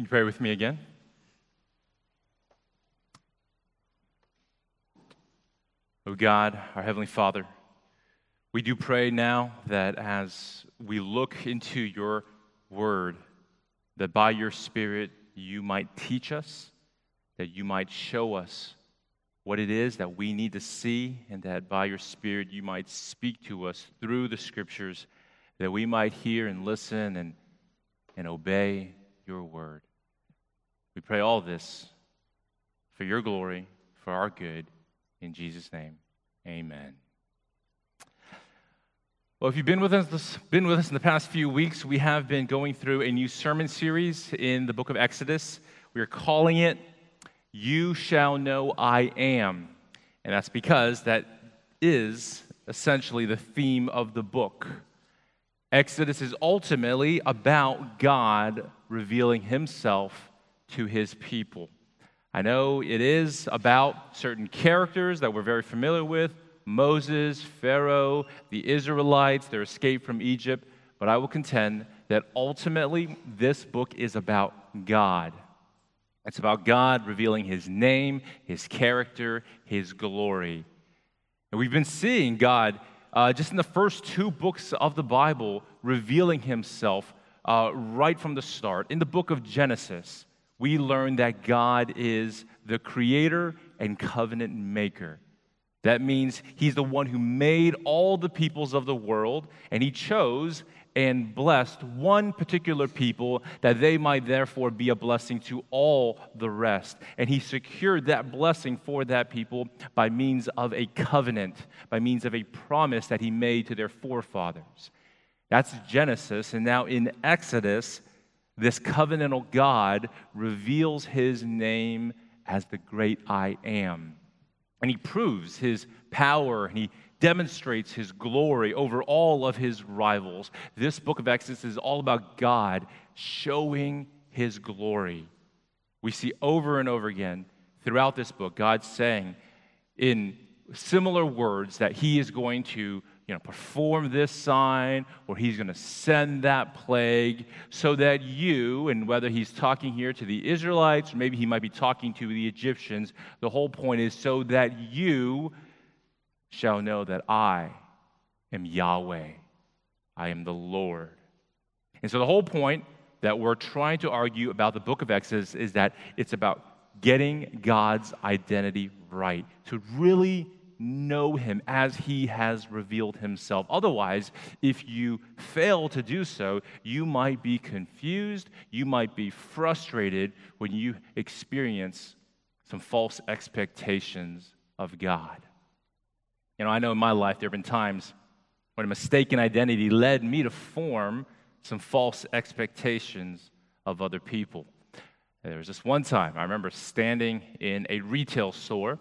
Can you pray with me again? O God, our Heavenly Father, we do pray now that as we look into your word, that by your Spirit you might teach us, that you might show us what it is that we need to see, and that by your Spirit you might speak to us through the Scriptures, that we might hear and listen and obey your word. We pray all this for your glory, for our good. In Jesus' name, amen. Well, if you've been with us in the past few weeks, we have been going through a new sermon series in the book of Exodus. We are calling it, You Shall Know I Am. And that's because that is essentially the theme of the book. Exodus is ultimately about God revealing himself to his people. I know it is about certain characters that we're very familiar with, Moses, Pharaoh, the Israelites, their escape from Egypt, but I will contend that ultimately this book is about God. It's about God revealing his name, his character, his glory. And we've been seeing God just in the first two books of the Bible revealing himself right from the start. In the book of Genesis, we learn that God is the creator and covenant maker. That means he's the one who made all the peoples of the world, and he chose and blessed one particular people that they might therefore be a blessing to all the rest. And he secured that blessing for that people by means of a covenant, by means of a promise that he made to their forefathers. That's Genesis, and now in Exodus, this covenantal God reveals his name as the great I Am. And he proves his power, and he demonstrates his glory over all of his rivals. This book of Exodus is all about God showing his glory. We see over and over again throughout this book, God saying in similar words that he is going to perform this sign, or he's going to send that plague so that you, and whether he's talking here to the Israelites, or maybe he might be talking to the Egyptians, the whole point is so that you shall know that I am Yahweh. I am the Lord. And so the whole point that we're trying to argue about the book of Exodus is that it's about getting God's identity right, to really know him as he has revealed himself. Otherwise, if you fail to do so, you might be confused, you might be frustrated when you experience some false expectations of God. I know in my life there have been times when a mistaken identity led me to form some false expectations of other people. There was this one time I remember standing in a retail store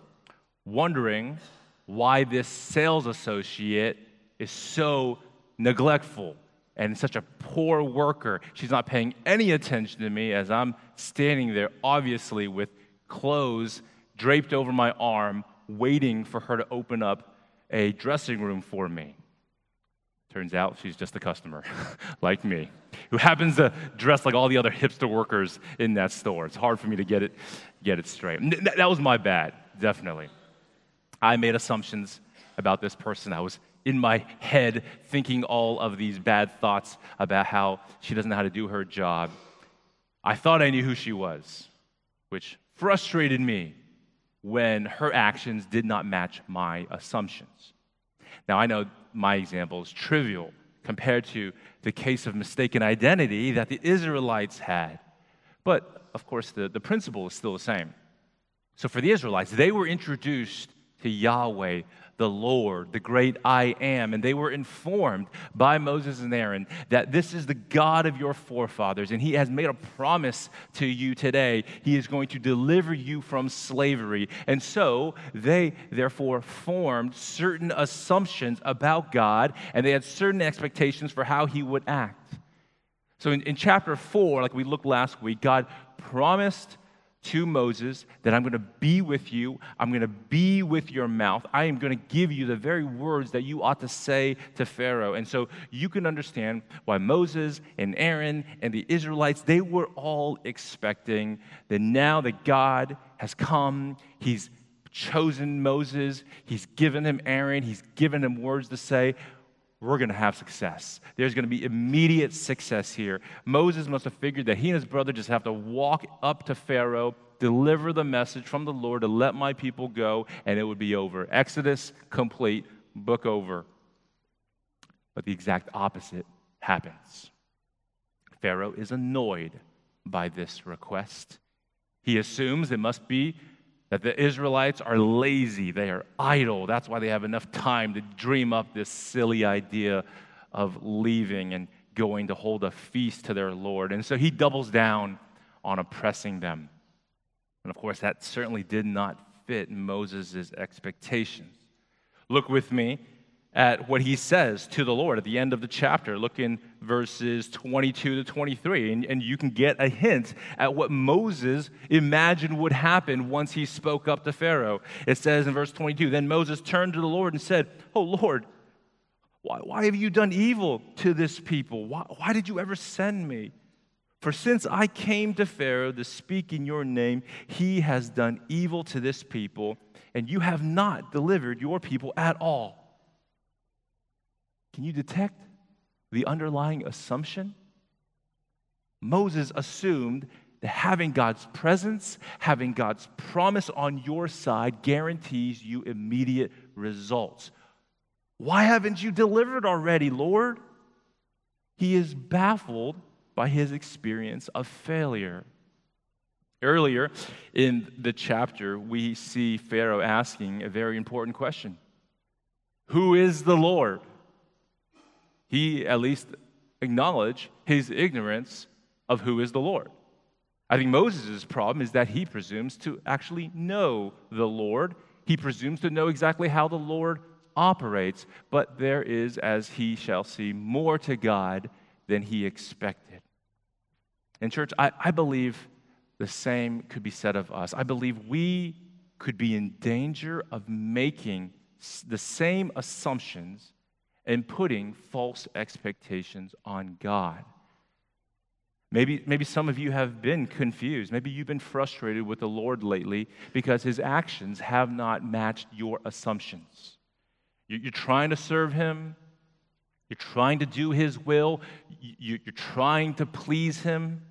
wondering why this sales associate is so neglectful and such a poor worker. She's not paying any attention to me as I'm standing there, obviously, with clothes draped over my arm, waiting for her to open up a dressing room for me. Turns out she's just a customer, like me, who happens to dress like all the other hipster workers in that store. It's hard for me to get it straight. That was my bad, definitely. I made assumptions about this person. I was in my head thinking all of these bad thoughts about how she doesn't know how to do her job. I thought I knew who she was, which frustrated me when her actions did not match my assumptions. Now, I know my example is trivial compared to the case of mistaken identity that the Israelites had. But, of course, the principle is still the same. So for the Israelites, they were introduced to Yahweh, the Lord, the great I Am. And they were informed by Moses and Aaron that this is the God of your forefathers, and he has made a promise to you today. He is going to deliver you from slavery. And so they, therefore, formed certain assumptions about God, and they had certain expectations for how he would act. So in chapter 4, like we looked last week, God promised to Moses that I'm going to be with you. I'm going to be with your mouth. I am going to give you the very words that you ought to say to Pharaoh. And so you can understand why Moses and Aaron and the Israelites, they were all expecting that now that God has come, he's chosen Moses, he's given him Aaron, he's given him words to say, we're going to have success. There's going to be immediate success here. Moses must have figured that he and his brother just have to walk up to Pharaoh, deliver the message from the Lord to let my people go, and it would be over. Exodus complete, book over. But the exact opposite happens. Pharaoh is annoyed by this request. He assumes it must be that the Israelites are lazy, they are idle. That's why they have enough time to dream up this silly idea of leaving and going to hold a feast to their Lord. And so he doubles down on oppressing them. And of course, that certainly did not fit Moses' expectations. Look with me at what he says to the Lord at the end of the chapter. Look in verses 22 to 23, and you can get a hint at what Moses imagined would happen once he spoke up to Pharaoh. It says in verse 22, then Moses turned to the Lord and said, "Oh Lord, why have you done evil to this people? Why did you ever send me? For since I came to Pharaoh to speak in your name, he has done evil to this people, and you have not delivered your people at all." Can you detect the underlying assumption? Moses assumed that having God's presence, having God's promise on your side guarantees you immediate results. Why haven't you delivered already, Lord? He is baffled by his experience of failure. Earlier in the chapter, we see Pharaoh asking a very important question. Who is the Lord? He at least acknowledged his ignorance of who is the Lord. I think Moses' problem is that he presumes to actually know the Lord. He presumes to know exactly how the Lord operates, but there is, as he shall see, more to God than he expected. And church, I believe the same could be said of us. I believe we could be in danger of making the same assumptions and putting false expectations on God. Maybe some of you have been confused. Maybe you've been frustrated with the Lord lately because his actions have not matched your assumptions. You're trying to serve him. You're trying to do his will. You're trying to please him.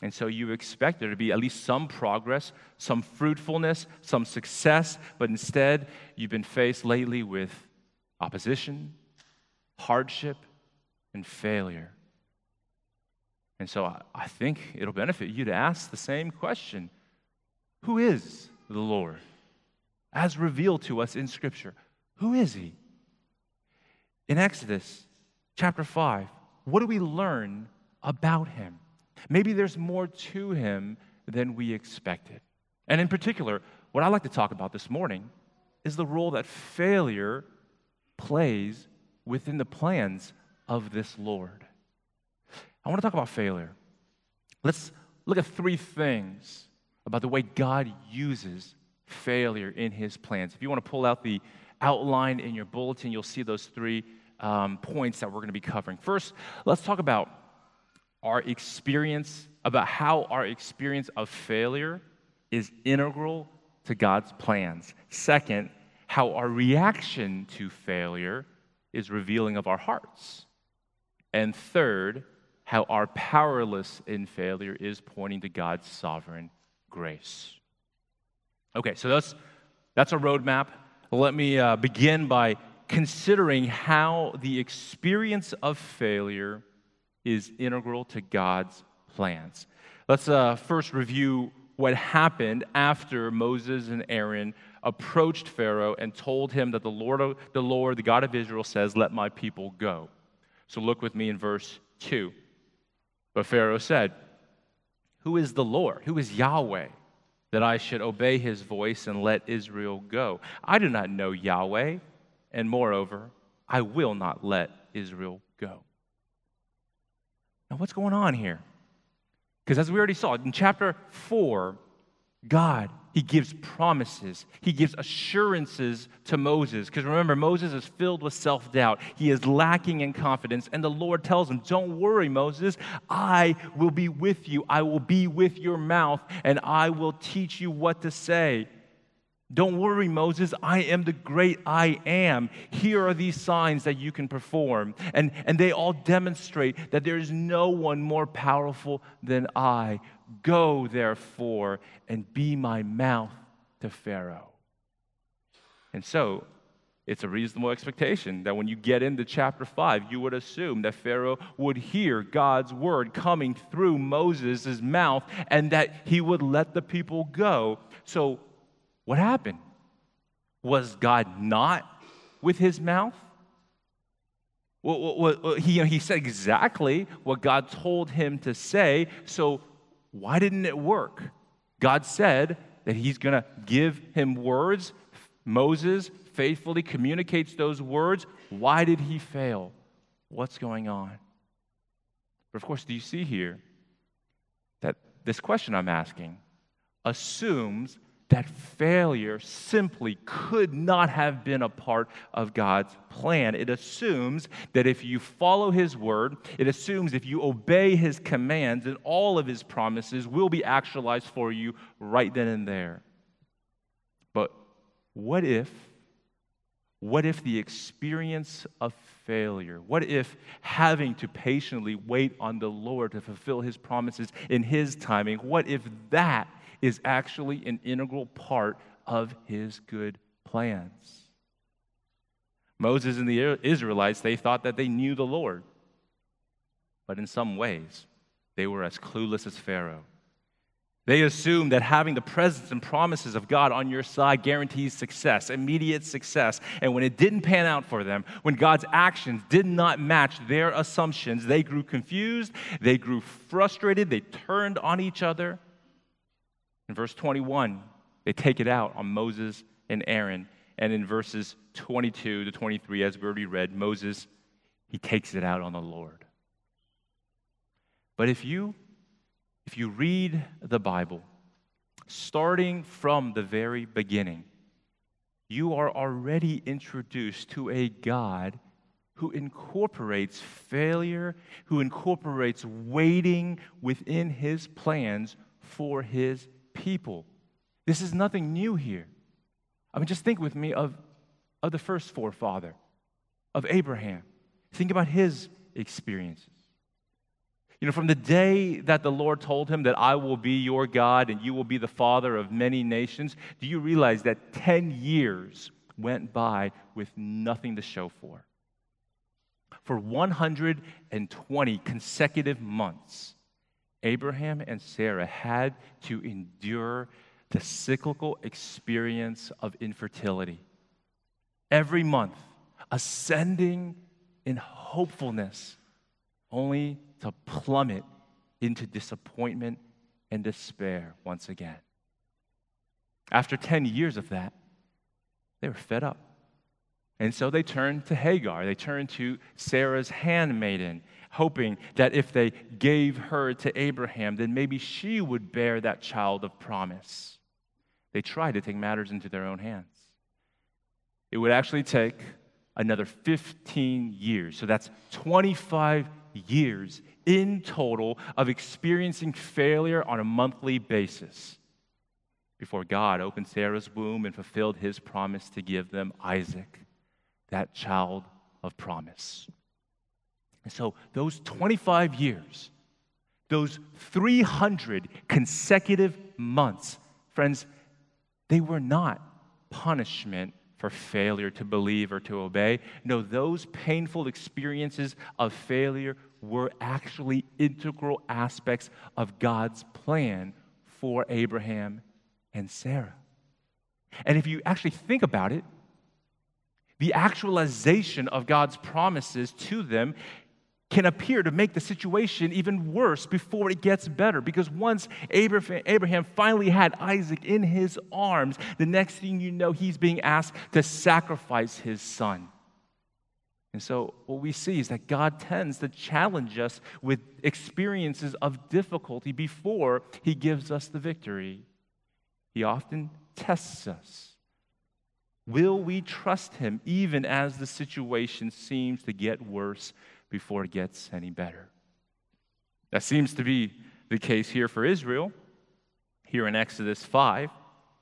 And so you expect there to be at least some progress, some fruitfulness, some success. But instead, you've been faced lately with opposition, hardship, and failure. And so I think it'll benefit you to ask the same question. Who is the Lord? As revealed to us in Scripture, who is he? In Exodus chapter 5, what do we learn about him? Maybe there's more to him than we expected. And in particular, what I'd like to talk about this morning is the role that failure plays within the plans of this Lord. I want to talk about failure. Let's look at three things about the way God uses failure in his plans. If you want to pull out the outline in your bulletin, you'll see those three points that we're going to be covering. First, let's talk about how our experience of failure is integral to God's plans. Second, how our reaction to failure is revealing of our hearts. And third, how our powerlessness in failure is pointing to God's sovereign grace. Okay, so that's a roadmap. Let me begin by considering how the experience of failure is integral to God's plans. Let's first review what happened after Moses and Aaron approached Pharaoh and told him that the Lord, the God of Israel, says, "Let my people go." So look with me in verse 2. But Pharaoh said, "Who is the Lord? Who is Yahweh, that I should obey his voice and let Israel go? I do not know Yahweh, and moreover, I will not let Israel go." Now what's going on here? Because as we already saw, in chapter 4, God, he gives promises. He gives assurances to Moses. Because remember, Moses is filled with self-doubt. He is lacking in confidence. And the Lord tells him, don't worry, Moses. I will be with you. I will be with your mouth, and I will teach you what to say. Don't worry, Moses. I am the great I am. Here are these signs that you can perform. And they all demonstrate that there is no one more powerful than I. Go, therefore, and be my mouth to Pharaoh. And so, it's a reasonable expectation that when you get into chapter 5, you would assume that Pharaoh would hear God's word coming through Moses' mouth and that he would let the people go. So, what happened? Was God not with his mouth? He said exactly what God told him to say, so why didn't it work? God said that he's going to give him words. Moses faithfully communicates those words. Why did he fail? What's going on? But of course, do you see here that this question I'm asking assumes that failure simply could not have been a part of God's plan. It assumes that if you follow his word, it assumes if you obey his commands, then all of his promises will be actualized for you right then and there. But what if the experience of failure, what if having to patiently wait on the Lord to fulfill his promises in his timing, what if that is actually an integral part of his good plans? Moses and the Israelites, they thought that they knew the Lord. But in some ways, they were as clueless as Pharaoh. They assumed that having the presence and promises of God on your side guarantees success, immediate success. And when it didn't pan out for them, when God's actions did not match their assumptions, they grew confused, they grew frustrated, they turned on each other. In verse 21, they take it out on Moses and Aaron. And in verses 22 to 23, as we already read, Moses, he takes it out on the Lord. But if you read the Bible, starting from the very beginning, you are already introduced to a God who incorporates failure, who incorporates waiting within his plans for his people. This is nothing new here. I mean, just think with me of the first forefather, of Abraham. Think about his experiences. You know, from the day that the Lord told him that I will be your God and you will be the father of many nations, do you realize that 10 years went by with nothing to show for? For 120 consecutive months, Abraham and Sarah had to endure the cyclical experience of infertility. Every month, ascending in hopefulness, only to plummet into disappointment and despair once again. After 10 years of that, they were fed up. And so they turned to Hagar. They turned to Sarah's handmaiden, hoping that if they gave her to Abraham, then maybe she would bear that child of promise. They tried to take matters into their own hands. It would actually take another 15 years. So that's 25 years in total of experiencing failure on a monthly basis before God opened Sarah's womb and fulfilled his promise to give them Isaac, that child of promise. And so those 25 years, those 300 consecutive months, friends, they were not punishment for failure to believe or to obey. No, those painful experiences of failure were actually integral aspects of God's plan for Abraham and Sarah. And if you actually think about it, the actualization of God's promises to them can appear to make the situation even worse before it gets better. Because once Abraham finally had Isaac in his arms, the next thing you know, he's being asked to sacrifice his son. And so what we see is that God tends to challenge us with experiences of difficulty before he gives us the victory. He often tests us. Will we trust him even as the situation seems to get worse before it gets any better? That seems to be the case here for Israel, here in Exodus 5,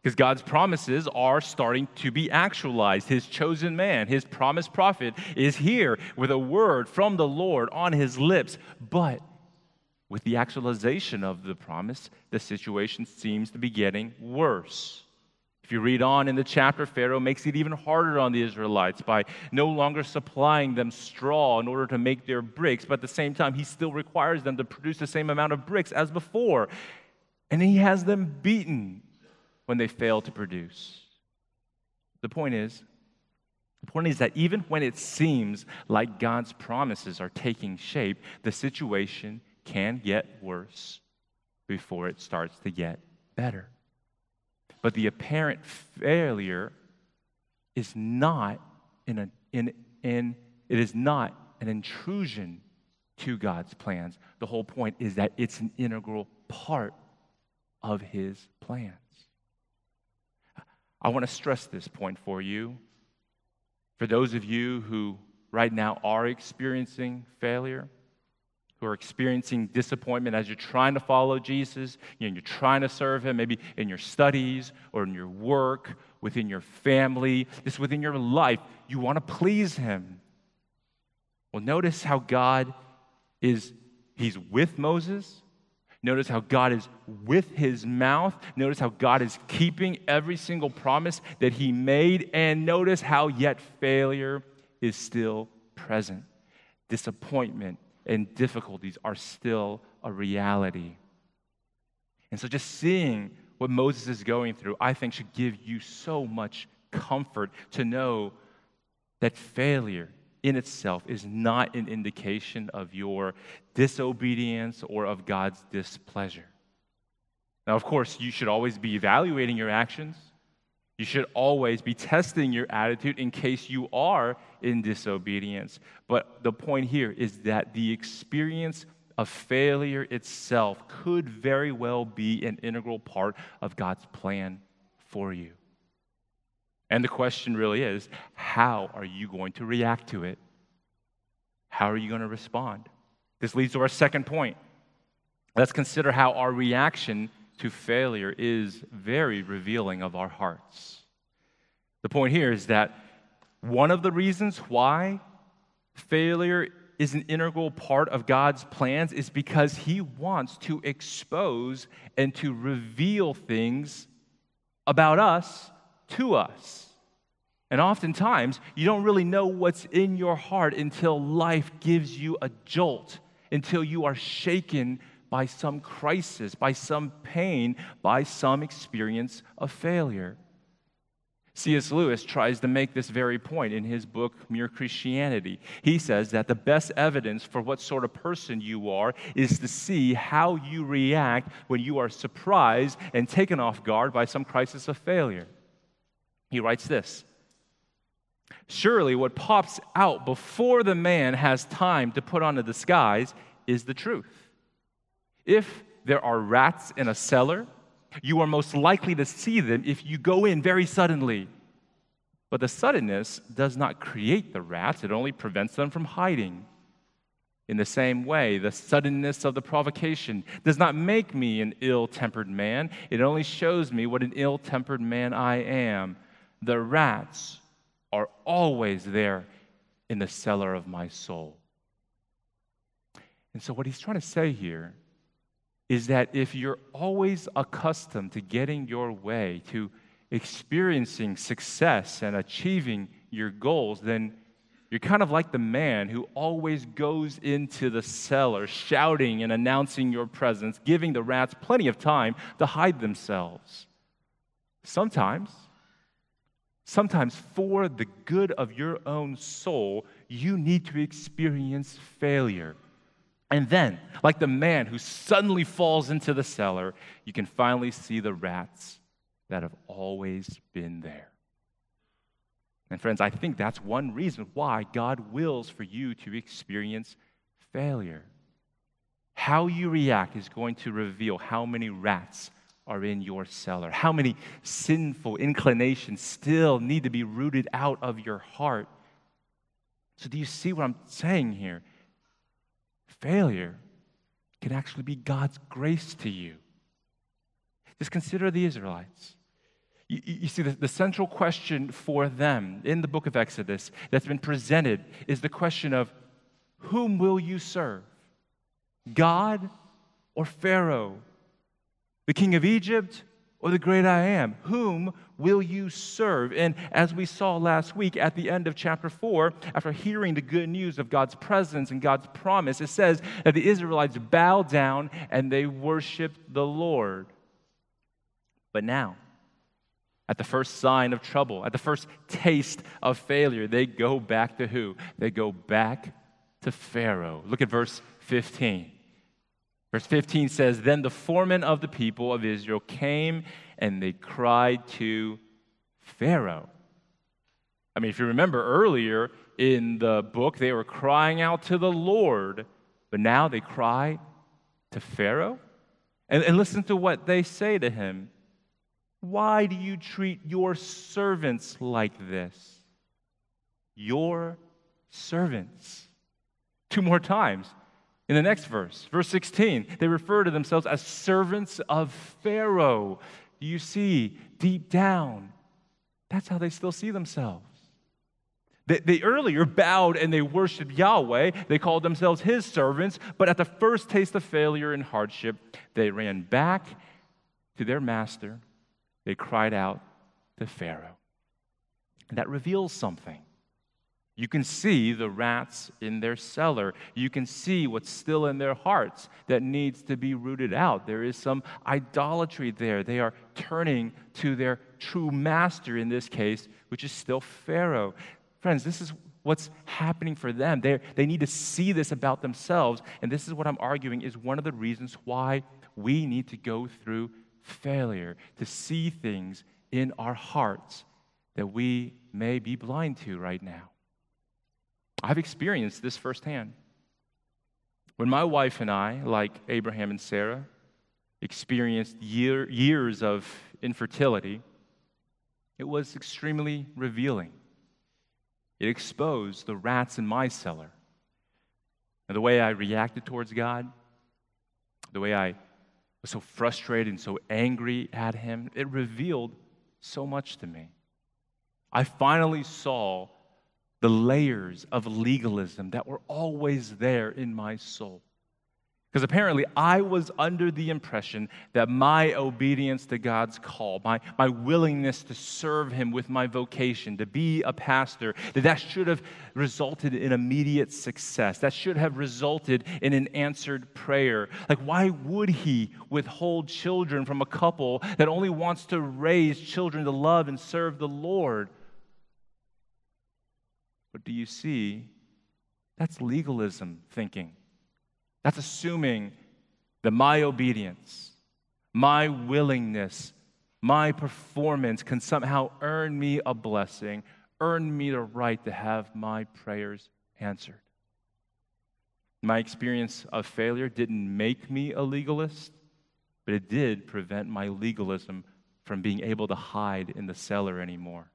because God's promises are starting to be actualized. His chosen man, his promised prophet, is here with a word from the Lord on his lips. But with the actualization of the promise, the situation seems to be getting worse. If you read on in the chapter, Pharaoh makes it even harder on the Israelites by no longer supplying them straw in order to make their bricks, but at the same time, he still requires them to produce the same amount of bricks as before. And he has them beaten when they fail to produce. The point is that even when it seems like God's promises are taking shape, the situation can get worse before it starts to get better. But the apparent failure is not an intrusion to God's plans. The whole point is that it's an integral part of his plans. I want to stress this point for you. For those of you who right now are experiencing failure, who are experiencing disappointment as you're trying to follow Jesus, and you're trying to serve him, maybe in your studies or in your work, within your family, just within your life, you want to please him. Well, notice how God is, he's with Moses. Notice how God is with his mouth. Notice how God is keeping every single promise that he made. And notice how yet failure is still present. Disappointment and difficulties are still a reality. And so just seeing what Moses is going through, I think, should give you so much comfort to know that failure in itself is not an indication of your disobedience or of God's displeasure. Now, of course, you should always be evaluating your actions. You should always be testing your attitude in case you are in disobedience. But the point here is that the experience of failure itself could very well be an integral part of God's plan for you. And the question really is, how are you going to react to it? How are you going to respond? This leads to our second point. Let's consider how our reaction to failure is very revealing of our hearts. The point here is that one of the reasons why failure is an integral part of God's plans is because he wants to expose and to reveal things about us to us. And oftentimes, you don't really know what's in your heart until life gives you a jolt, until you are shaken by some crisis, by some pain, by some experience of failure. C.S. Lewis tries to make this very point in his book, Mere Christianity. He says that the best evidence for what sort of person you are is to see how you react when you are surprised and taken off guard by some crisis of failure. He writes this: "Surely what pops out before the man has time to put on a disguise is the truth. If there are rats in a cellar, you are most likely to see them if you go in very suddenly. But the suddenness does not create the rats, it only prevents them from hiding. In the same way, the suddenness of the provocation does not make me an ill-tempered man, it only shows me what an ill-tempered man I am. The rats are always there in the cellar of my soul." And so what he's trying to say here is that if you're always accustomed to getting your way, to experiencing success and achieving your goals, then you're kind of like the man who always goes into the cellar shouting and announcing your presence, giving the rats plenty of time to hide themselves. Sometimes for the good of your own soul, you need to experience failure. And then, like the man who suddenly falls into the cellar, you can finally see the rats that have always been there. And friends, I think that's one reason why God wills for you to experience failure. How you react is going to reveal how many rats are in your cellar? How many sinful inclinations still need to be rooted out of your heart? So do you see what I'm saying here? Failure can actually be God's grace to you. Just consider the Israelites. You see, the central question for them in the book of Exodus that's been presented is the question of, whom will you serve? God or Pharaoh? The king of Egypt or the great I am? Whom will you serve? And as we saw last week at the end of chapter 4, after hearing the good news of God's presence and God's promise, it says that the Israelites bowed down and they worshiped the Lord. But now, at the first sign of trouble, at the first taste of failure, they go back to who? They go back to Pharaoh. Look at verse 15. Verse 15 says, Then the foreman of the people of Israel came and they cried to Pharaoh. I mean, if you remember earlier in the book, they were crying out to the Lord, but now they cry to Pharaoh? And listen to what they say to him. Why do you treat your servants like this? Your servants. Two more times. In the next verse, verse 16, they refer to themselves as servants of Pharaoh. Do you see, deep down, that's how they still see themselves. They earlier bowed and they worshiped Yahweh. They called themselves his servants. But at the first taste of failure and hardship, they ran back to their master. They cried out to Pharaoh. And that reveals something. You can see the rats in their cellar. You can see what's still in their hearts that needs to be rooted out. There is some idolatry there. They are turning to their true master in this case, which is still Pharaoh. Friends, this is what's happening for them. They need to see this about themselves, and this is what I'm arguing is one of the reasons why we need to go through failure, to see things in our hearts that we may be blind to right now. I've experienced this firsthand. When my wife and I, like Abraham and Sarah, experienced years of infertility, it was extremely revealing. It exposed the rats in my cellar. And the way I reacted towards God, the way I was so frustrated and so angry at him, it revealed so much to me. I finally saw the layers of legalism that were always there in my soul. Because apparently I was under the impression that my obedience to God's call, my willingness to serve him with my vocation, to be a pastor, that should have resulted in immediate success. That should have resulted in an answered prayer. Like, why would he withhold children from a couple that only wants to raise children to love and serve the Lord? But do you see, that's legalism thinking. That's assuming that my obedience, my willingness, my performance can somehow earn me a blessing, earn me the right to have my prayers answered. My experience of failure didn't make me a legalist, but it did prevent my legalism from being able to hide in the cellar anymore.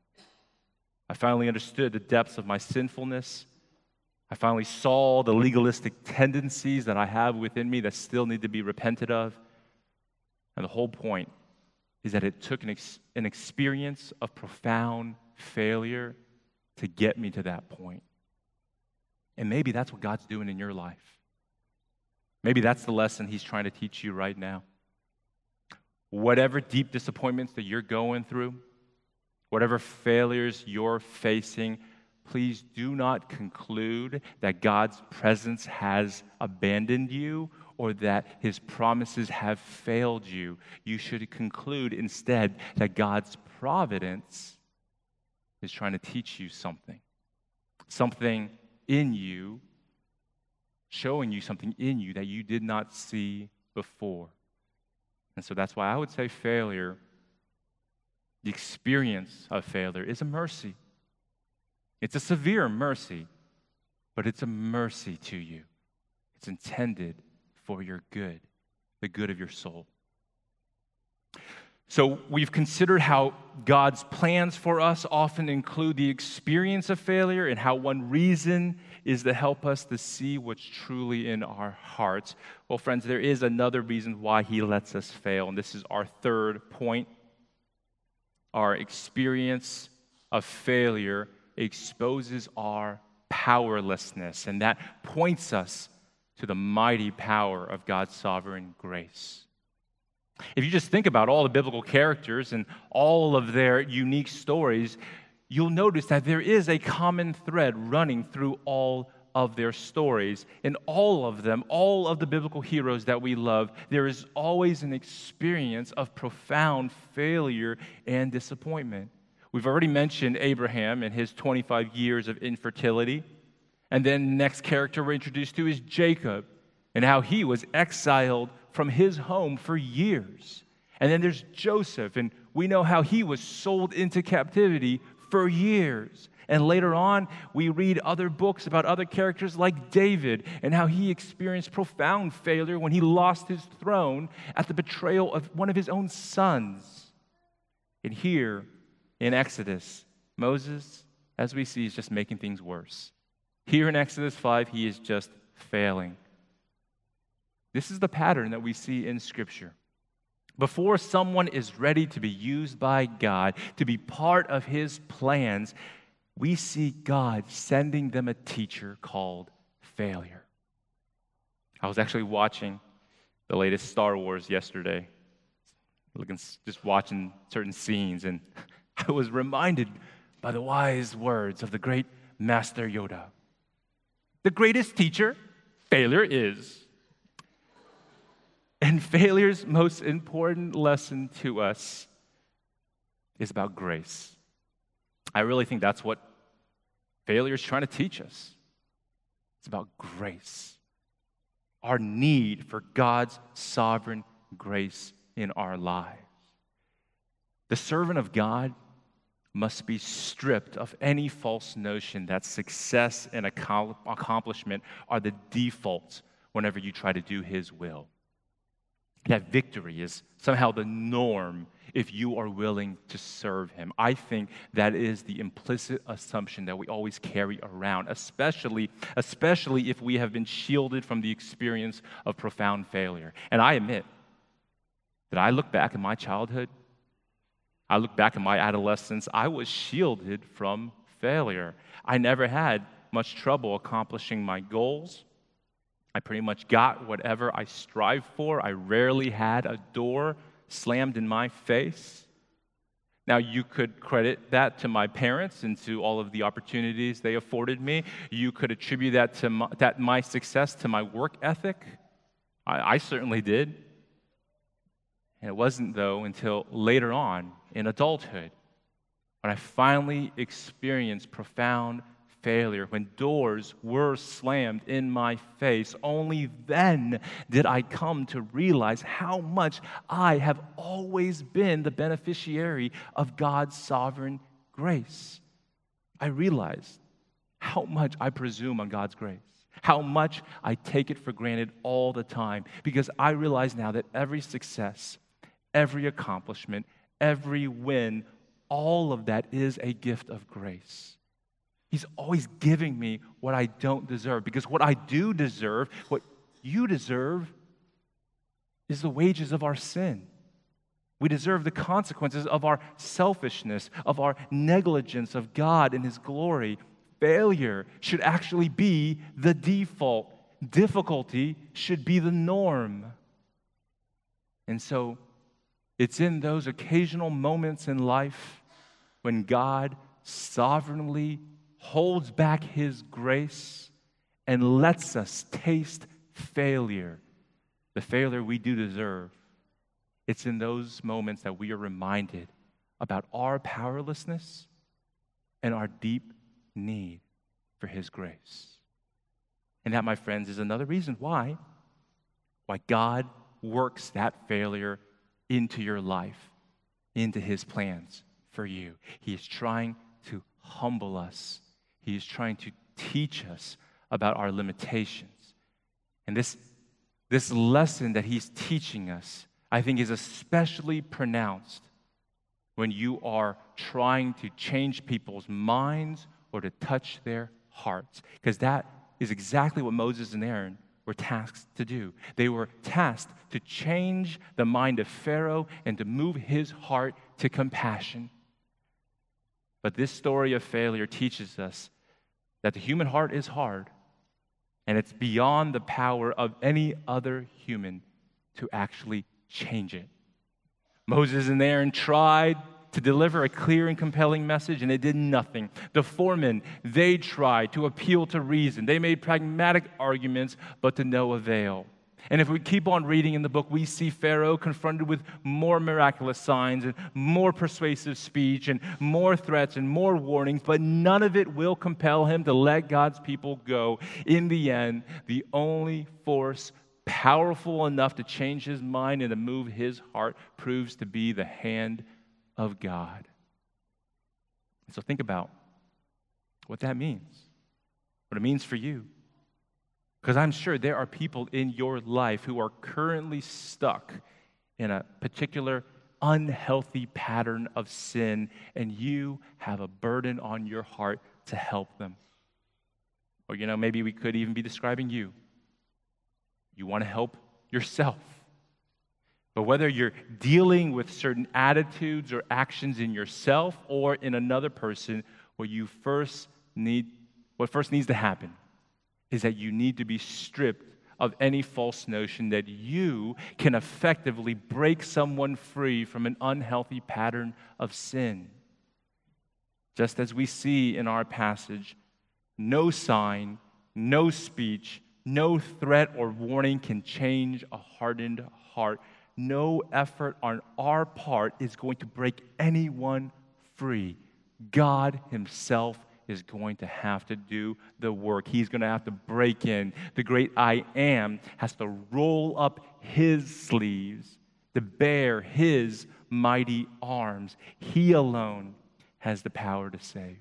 I finally understood the depths of my sinfulness. I finally saw the legalistic tendencies that I have within me that still need to be repented of. And the whole point is that it took an experience of profound failure to get me to that point. And maybe that's what God's doing in your life. Maybe that's the lesson he's trying to teach you right now. Whatever deep disappointments that you're going through, whatever failures you're facing, please do not conclude that God's presence has abandoned you or that his promises have failed you. You should conclude instead that God's providence is trying to teach you something. Something in you, showing you something in you that you did not see before. And so that's why I would say failure, the experience of failure, is a mercy. It's a severe mercy, but it's a mercy to you. It's intended for your good, the good of your soul. So we've considered how God's plans for us often include the experience of failure and how one reason is to help us to see what's truly in our hearts. Well, friends, there is another reason why he lets us fail, and this is our third point. Our experience of failure exposes our powerlessness, and that points us to the mighty power of God's sovereign grace. If you just think about all the biblical characters and all of their unique stories, you'll notice that there is a common thread running through all of their stories. In all of them, all of the biblical heroes that we love, there is always an experience of profound failure and disappointment. We've already mentioned Abraham and his 25 years of infertility. And then the next character we're introduced to is Jacob and how he was exiled from his home for years. And then there's Joseph, and we know how he was sold into captivity for years. And later on, we read other books about other characters like David and how he experienced profound failure when he lost his throne at the betrayal of one of his own sons. And here in Exodus, Moses, as we see, is just making things worse. Here in Exodus 5, he is just failing. This is the pattern that we see in Scripture. Before someone is ready to be used by God, to be part of his plans, we see God sending them a teacher called failure. I was actually watching the latest Star Wars yesterday, just watching certain scenes, and I was reminded by the wise words of the great Master Yoda. The greatest teacher, failure is. And failure's most important lesson to us is about grace. I really think that's what failure is trying to teach us. It's about grace, our need for God's sovereign grace in our lives. The servant of God must be stripped of any false notion that success and accomplishment are the default whenever you try to do his will. That victory is somehow the norm if you are willing to serve him. I think that is the implicit assumption that we always carry around, especially if we have been shielded from the experience of profound failure. And I admit that I look back at my childhood, I look back at my adolescence, I was shielded from failure. I never had much trouble accomplishing my goals. I pretty much got whatever I strived for. I rarely had a door slammed in my face. Now, you could credit that to my parents and to all of the opportunities they afforded me. You could attribute that to my success to my work ethic. I certainly did. And it wasn't, though, until later on in adulthood when I finally experienced profound failure, when doors were slammed in my face. Only then did I come to realize how much I have always been the beneficiary of God's sovereign grace. I realized how much I presume on God's grace, how much I take it for granted all the time, because I realize now that every success, every accomplishment, every win, all of that is a gift of grace. He's always giving me what I don't deserve, because what I do deserve, what you deserve, is the wages of our sin. We deserve the consequences of our selfishness, of our negligence of God and his glory. Failure should actually be the default. Difficulty should be the norm. And so it's in those occasional moments in life when God sovereignly holds back his grace and lets us taste failure, the failure we do deserve. It's in those moments that we are reminded about our powerlessness and our deep need for his grace. And that, my friends, is another reason why God works that failure into your life, into his plans for you. He is trying to humble us. He is trying to teach us about our limitations. And this lesson that he's teaching us I think is especially pronounced when you are trying to change people's minds or to touch their hearts, because that is exactly what Moses and Aaron were tasked to do. They were tasked to change the mind of Pharaoh and to move his heart to compassion. But this story of failure teaches us that the human heart is hard, and it's beyond the power of any other human to actually change it. Moses and Aaron tried to deliver a clear and compelling message, and it did nothing. The foremen, they tried to appeal to reason. They made pragmatic arguments, but to no avail. And if we keep on reading in the book, we see Pharaoh confronted with more miraculous signs and more persuasive speech and more threats and more warnings, but none of it will compel him to let God's people go. In the end, the only force powerful enough to change his mind and to move his heart proves to be the hand of God. And so think about what that means, what it means for you. Because I'm sure there are people in your life who are currently stuck in a particular unhealthy pattern of sin, and you have a burden on your heart to help them. Or, maybe we could even be describing you. You want to help yourself. But whether you're dealing with certain attitudes or actions in yourself or in another person, what first needs to happen is that you need to be stripped of any false notion that you can effectively break someone free from an unhealthy pattern of sin. Just as we see in our passage, no sign, no speech, no threat or warning can change a hardened heart. No effort on our part is going to break anyone free. God himself is going to have to do the work. He's going to have to break in. The great I Am has to roll up his sleeves, to bear his mighty arms. He alone has the power to save,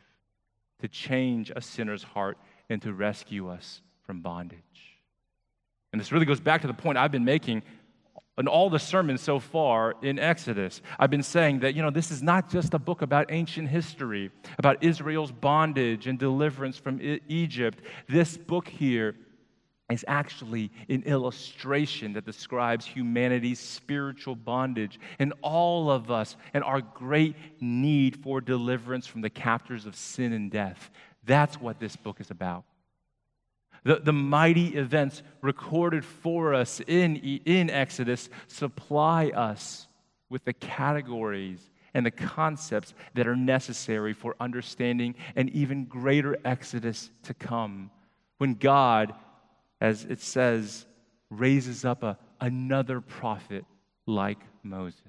to change a sinner's heart, and to rescue us from bondage. And this really goes back to the point I've been making in all the sermons so far in Exodus. I've been saying that, this is not just a book about ancient history, about Israel's bondage and deliverance from Egypt. This book here is actually an illustration that describes humanity's spiritual bondage and all of us and our great need for deliverance from the captors of sin and death. That's what this book is about. The mighty events recorded for us in Exodus supply us with the categories and the concepts that are necessary for understanding an even greater Exodus to come, when God, as it says, raises up another prophet like Moses.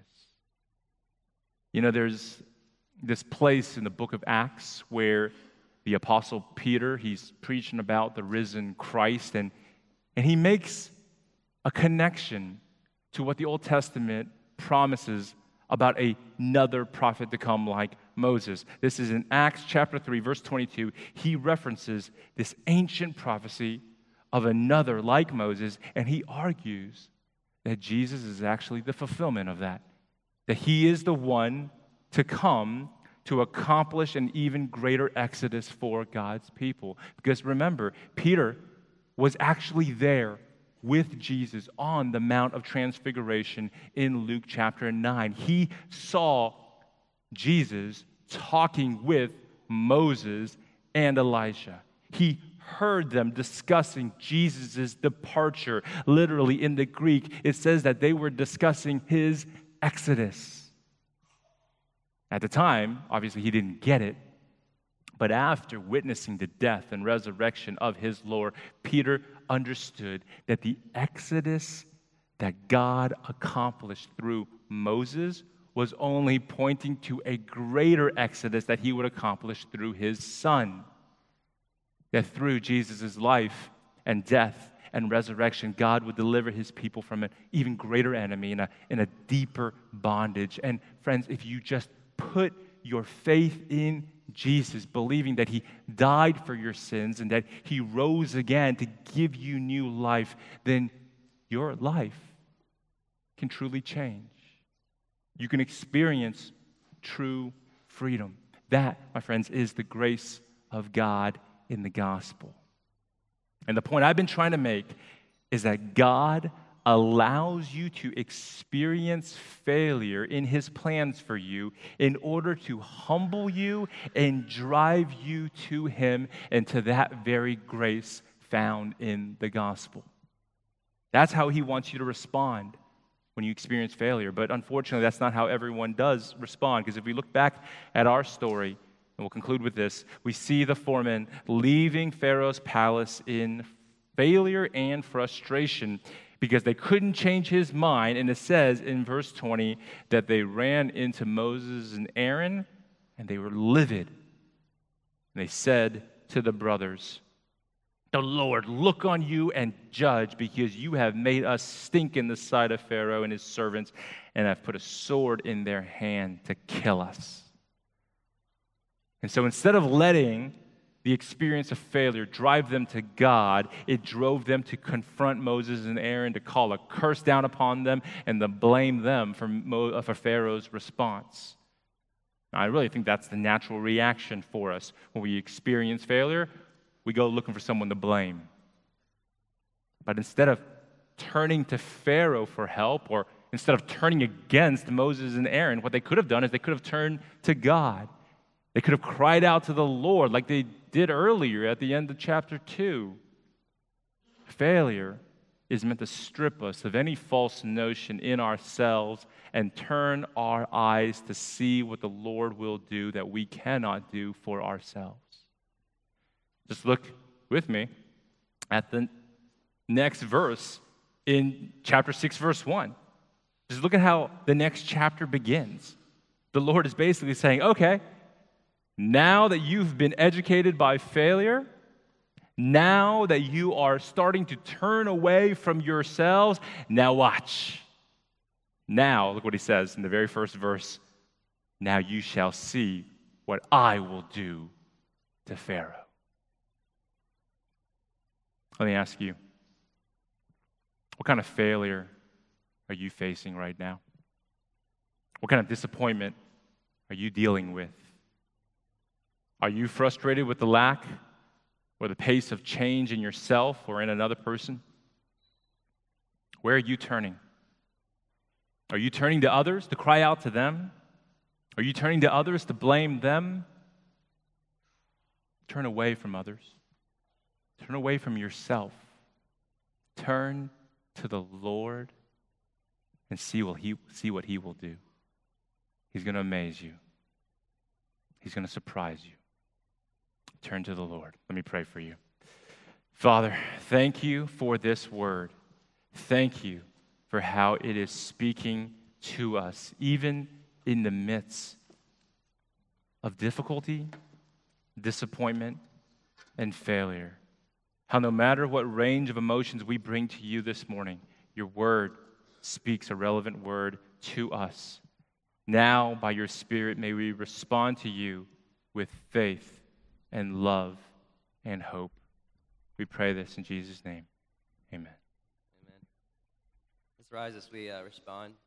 There's this place in the book of Acts where the Apostle Peter, he's preaching about the risen Christ, and he makes a connection to what the Old Testament promises about another prophet to come like Moses. This is in Acts chapter 3, verse 22. He references this ancient prophecy of another like Moses, and he argues that Jesus is actually the fulfillment of that he is the one to come to accomplish an even greater exodus for God's people. Because remember, Peter was actually there with Jesus on the Mount of Transfiguration in Luke chapter 9. He saw Jesus talking with Moses and Elijah. He heard them discussing Jesus' departure. Literally, in the Greek, it says that they were discussing his exodus. At the time, obviously, he didn't get it, but after witnessing the death and resurrection of his Lord, Peter understood that the exodus that God accomplished through Moses was only pointing to a greater exodus that he would accomplish through his son. That through Jesus' life and death and resurrection, God would deliver his people from an even greater enemy and a deeper bondage. And friends, if you just put your faith in Jesus, believing that he died for your sins and that he rose again to give you new life, then your life can truly change. You can experience true freedom. That, my friends, is the grace of God in the gospel. And the point I've been trying to make is that God allows you to experience failure in his plans for you in order to humble you and drive you to him and to that very grace found in the gospel. That's how he wants you to respond when you experience failure. But unfortunately, that's not how everyone does respond, because if we look back at our story, and we'll conclude with this, we see the foreman leaving Pharaoh's palace in failure and frustration because they couldn't change his mind. And it says in verse 20 that they ran into Moses and Aaron, and they were livid. And they said to the brothers, "The Lord look on you and judge, because you have made us stink in the sight of Pharaoh and his servants, and have put a sword in their hand to kill us." And so instead of letting the experience of failure drive them to God, it drove them to confront Moses and Aaron, to call a curse down upon them, and to blame them for Pharaoh's response. Now, I really think that's the natural reaction for us. When we experience failure, we go looking for someone to blame. But instead of turning to Pharaoh for help, or instead of turning against Moses and Aaron, what they could have done is they could have turned to God. They could have cried out to the Lord like they did earlier at the end of chapter 2. Failure is meant to strip us of any false notion in ourselves and turn our eyes to see what the Lord will do that we cannot do for ourselves. Just look with me at the next verse in chapter 6, verse 1. Just look at how the next chapter begins. The Lord is basically saying, okay, now that you've been educated by failure, now that you are starting to turn away from yourselves, now watch. Now, look what he says in the very first verse. Now you shall see what I will do to Pharaoh. Let me ask you, what kind of failure are you facing right now? What kind of disappointment are you dealing with? Are you frustrated with the lack or the pace of change in yourself or in another person? Where are you turning? Are you turning to others to cry out to them? Are you turning to others to blame them? Turn away from others. Turn away from yourself. Turn to the Lord and see what he will do. He's going to amaze you. He's going to surprise you. Turn to the Lord. Let me pray for you. Father, thank you for this word. Thank you for how it is speaking to us, even in the midst of difficulty, disappointment, and failure. How no matter what range of emotions we bring to you this morning, your word speaks a relevant word to us. Now, by your Spirit, may we respond to you with faith and love and hope. We pray this in Jesus' name. Amen. Amen. Let's rise as we respond.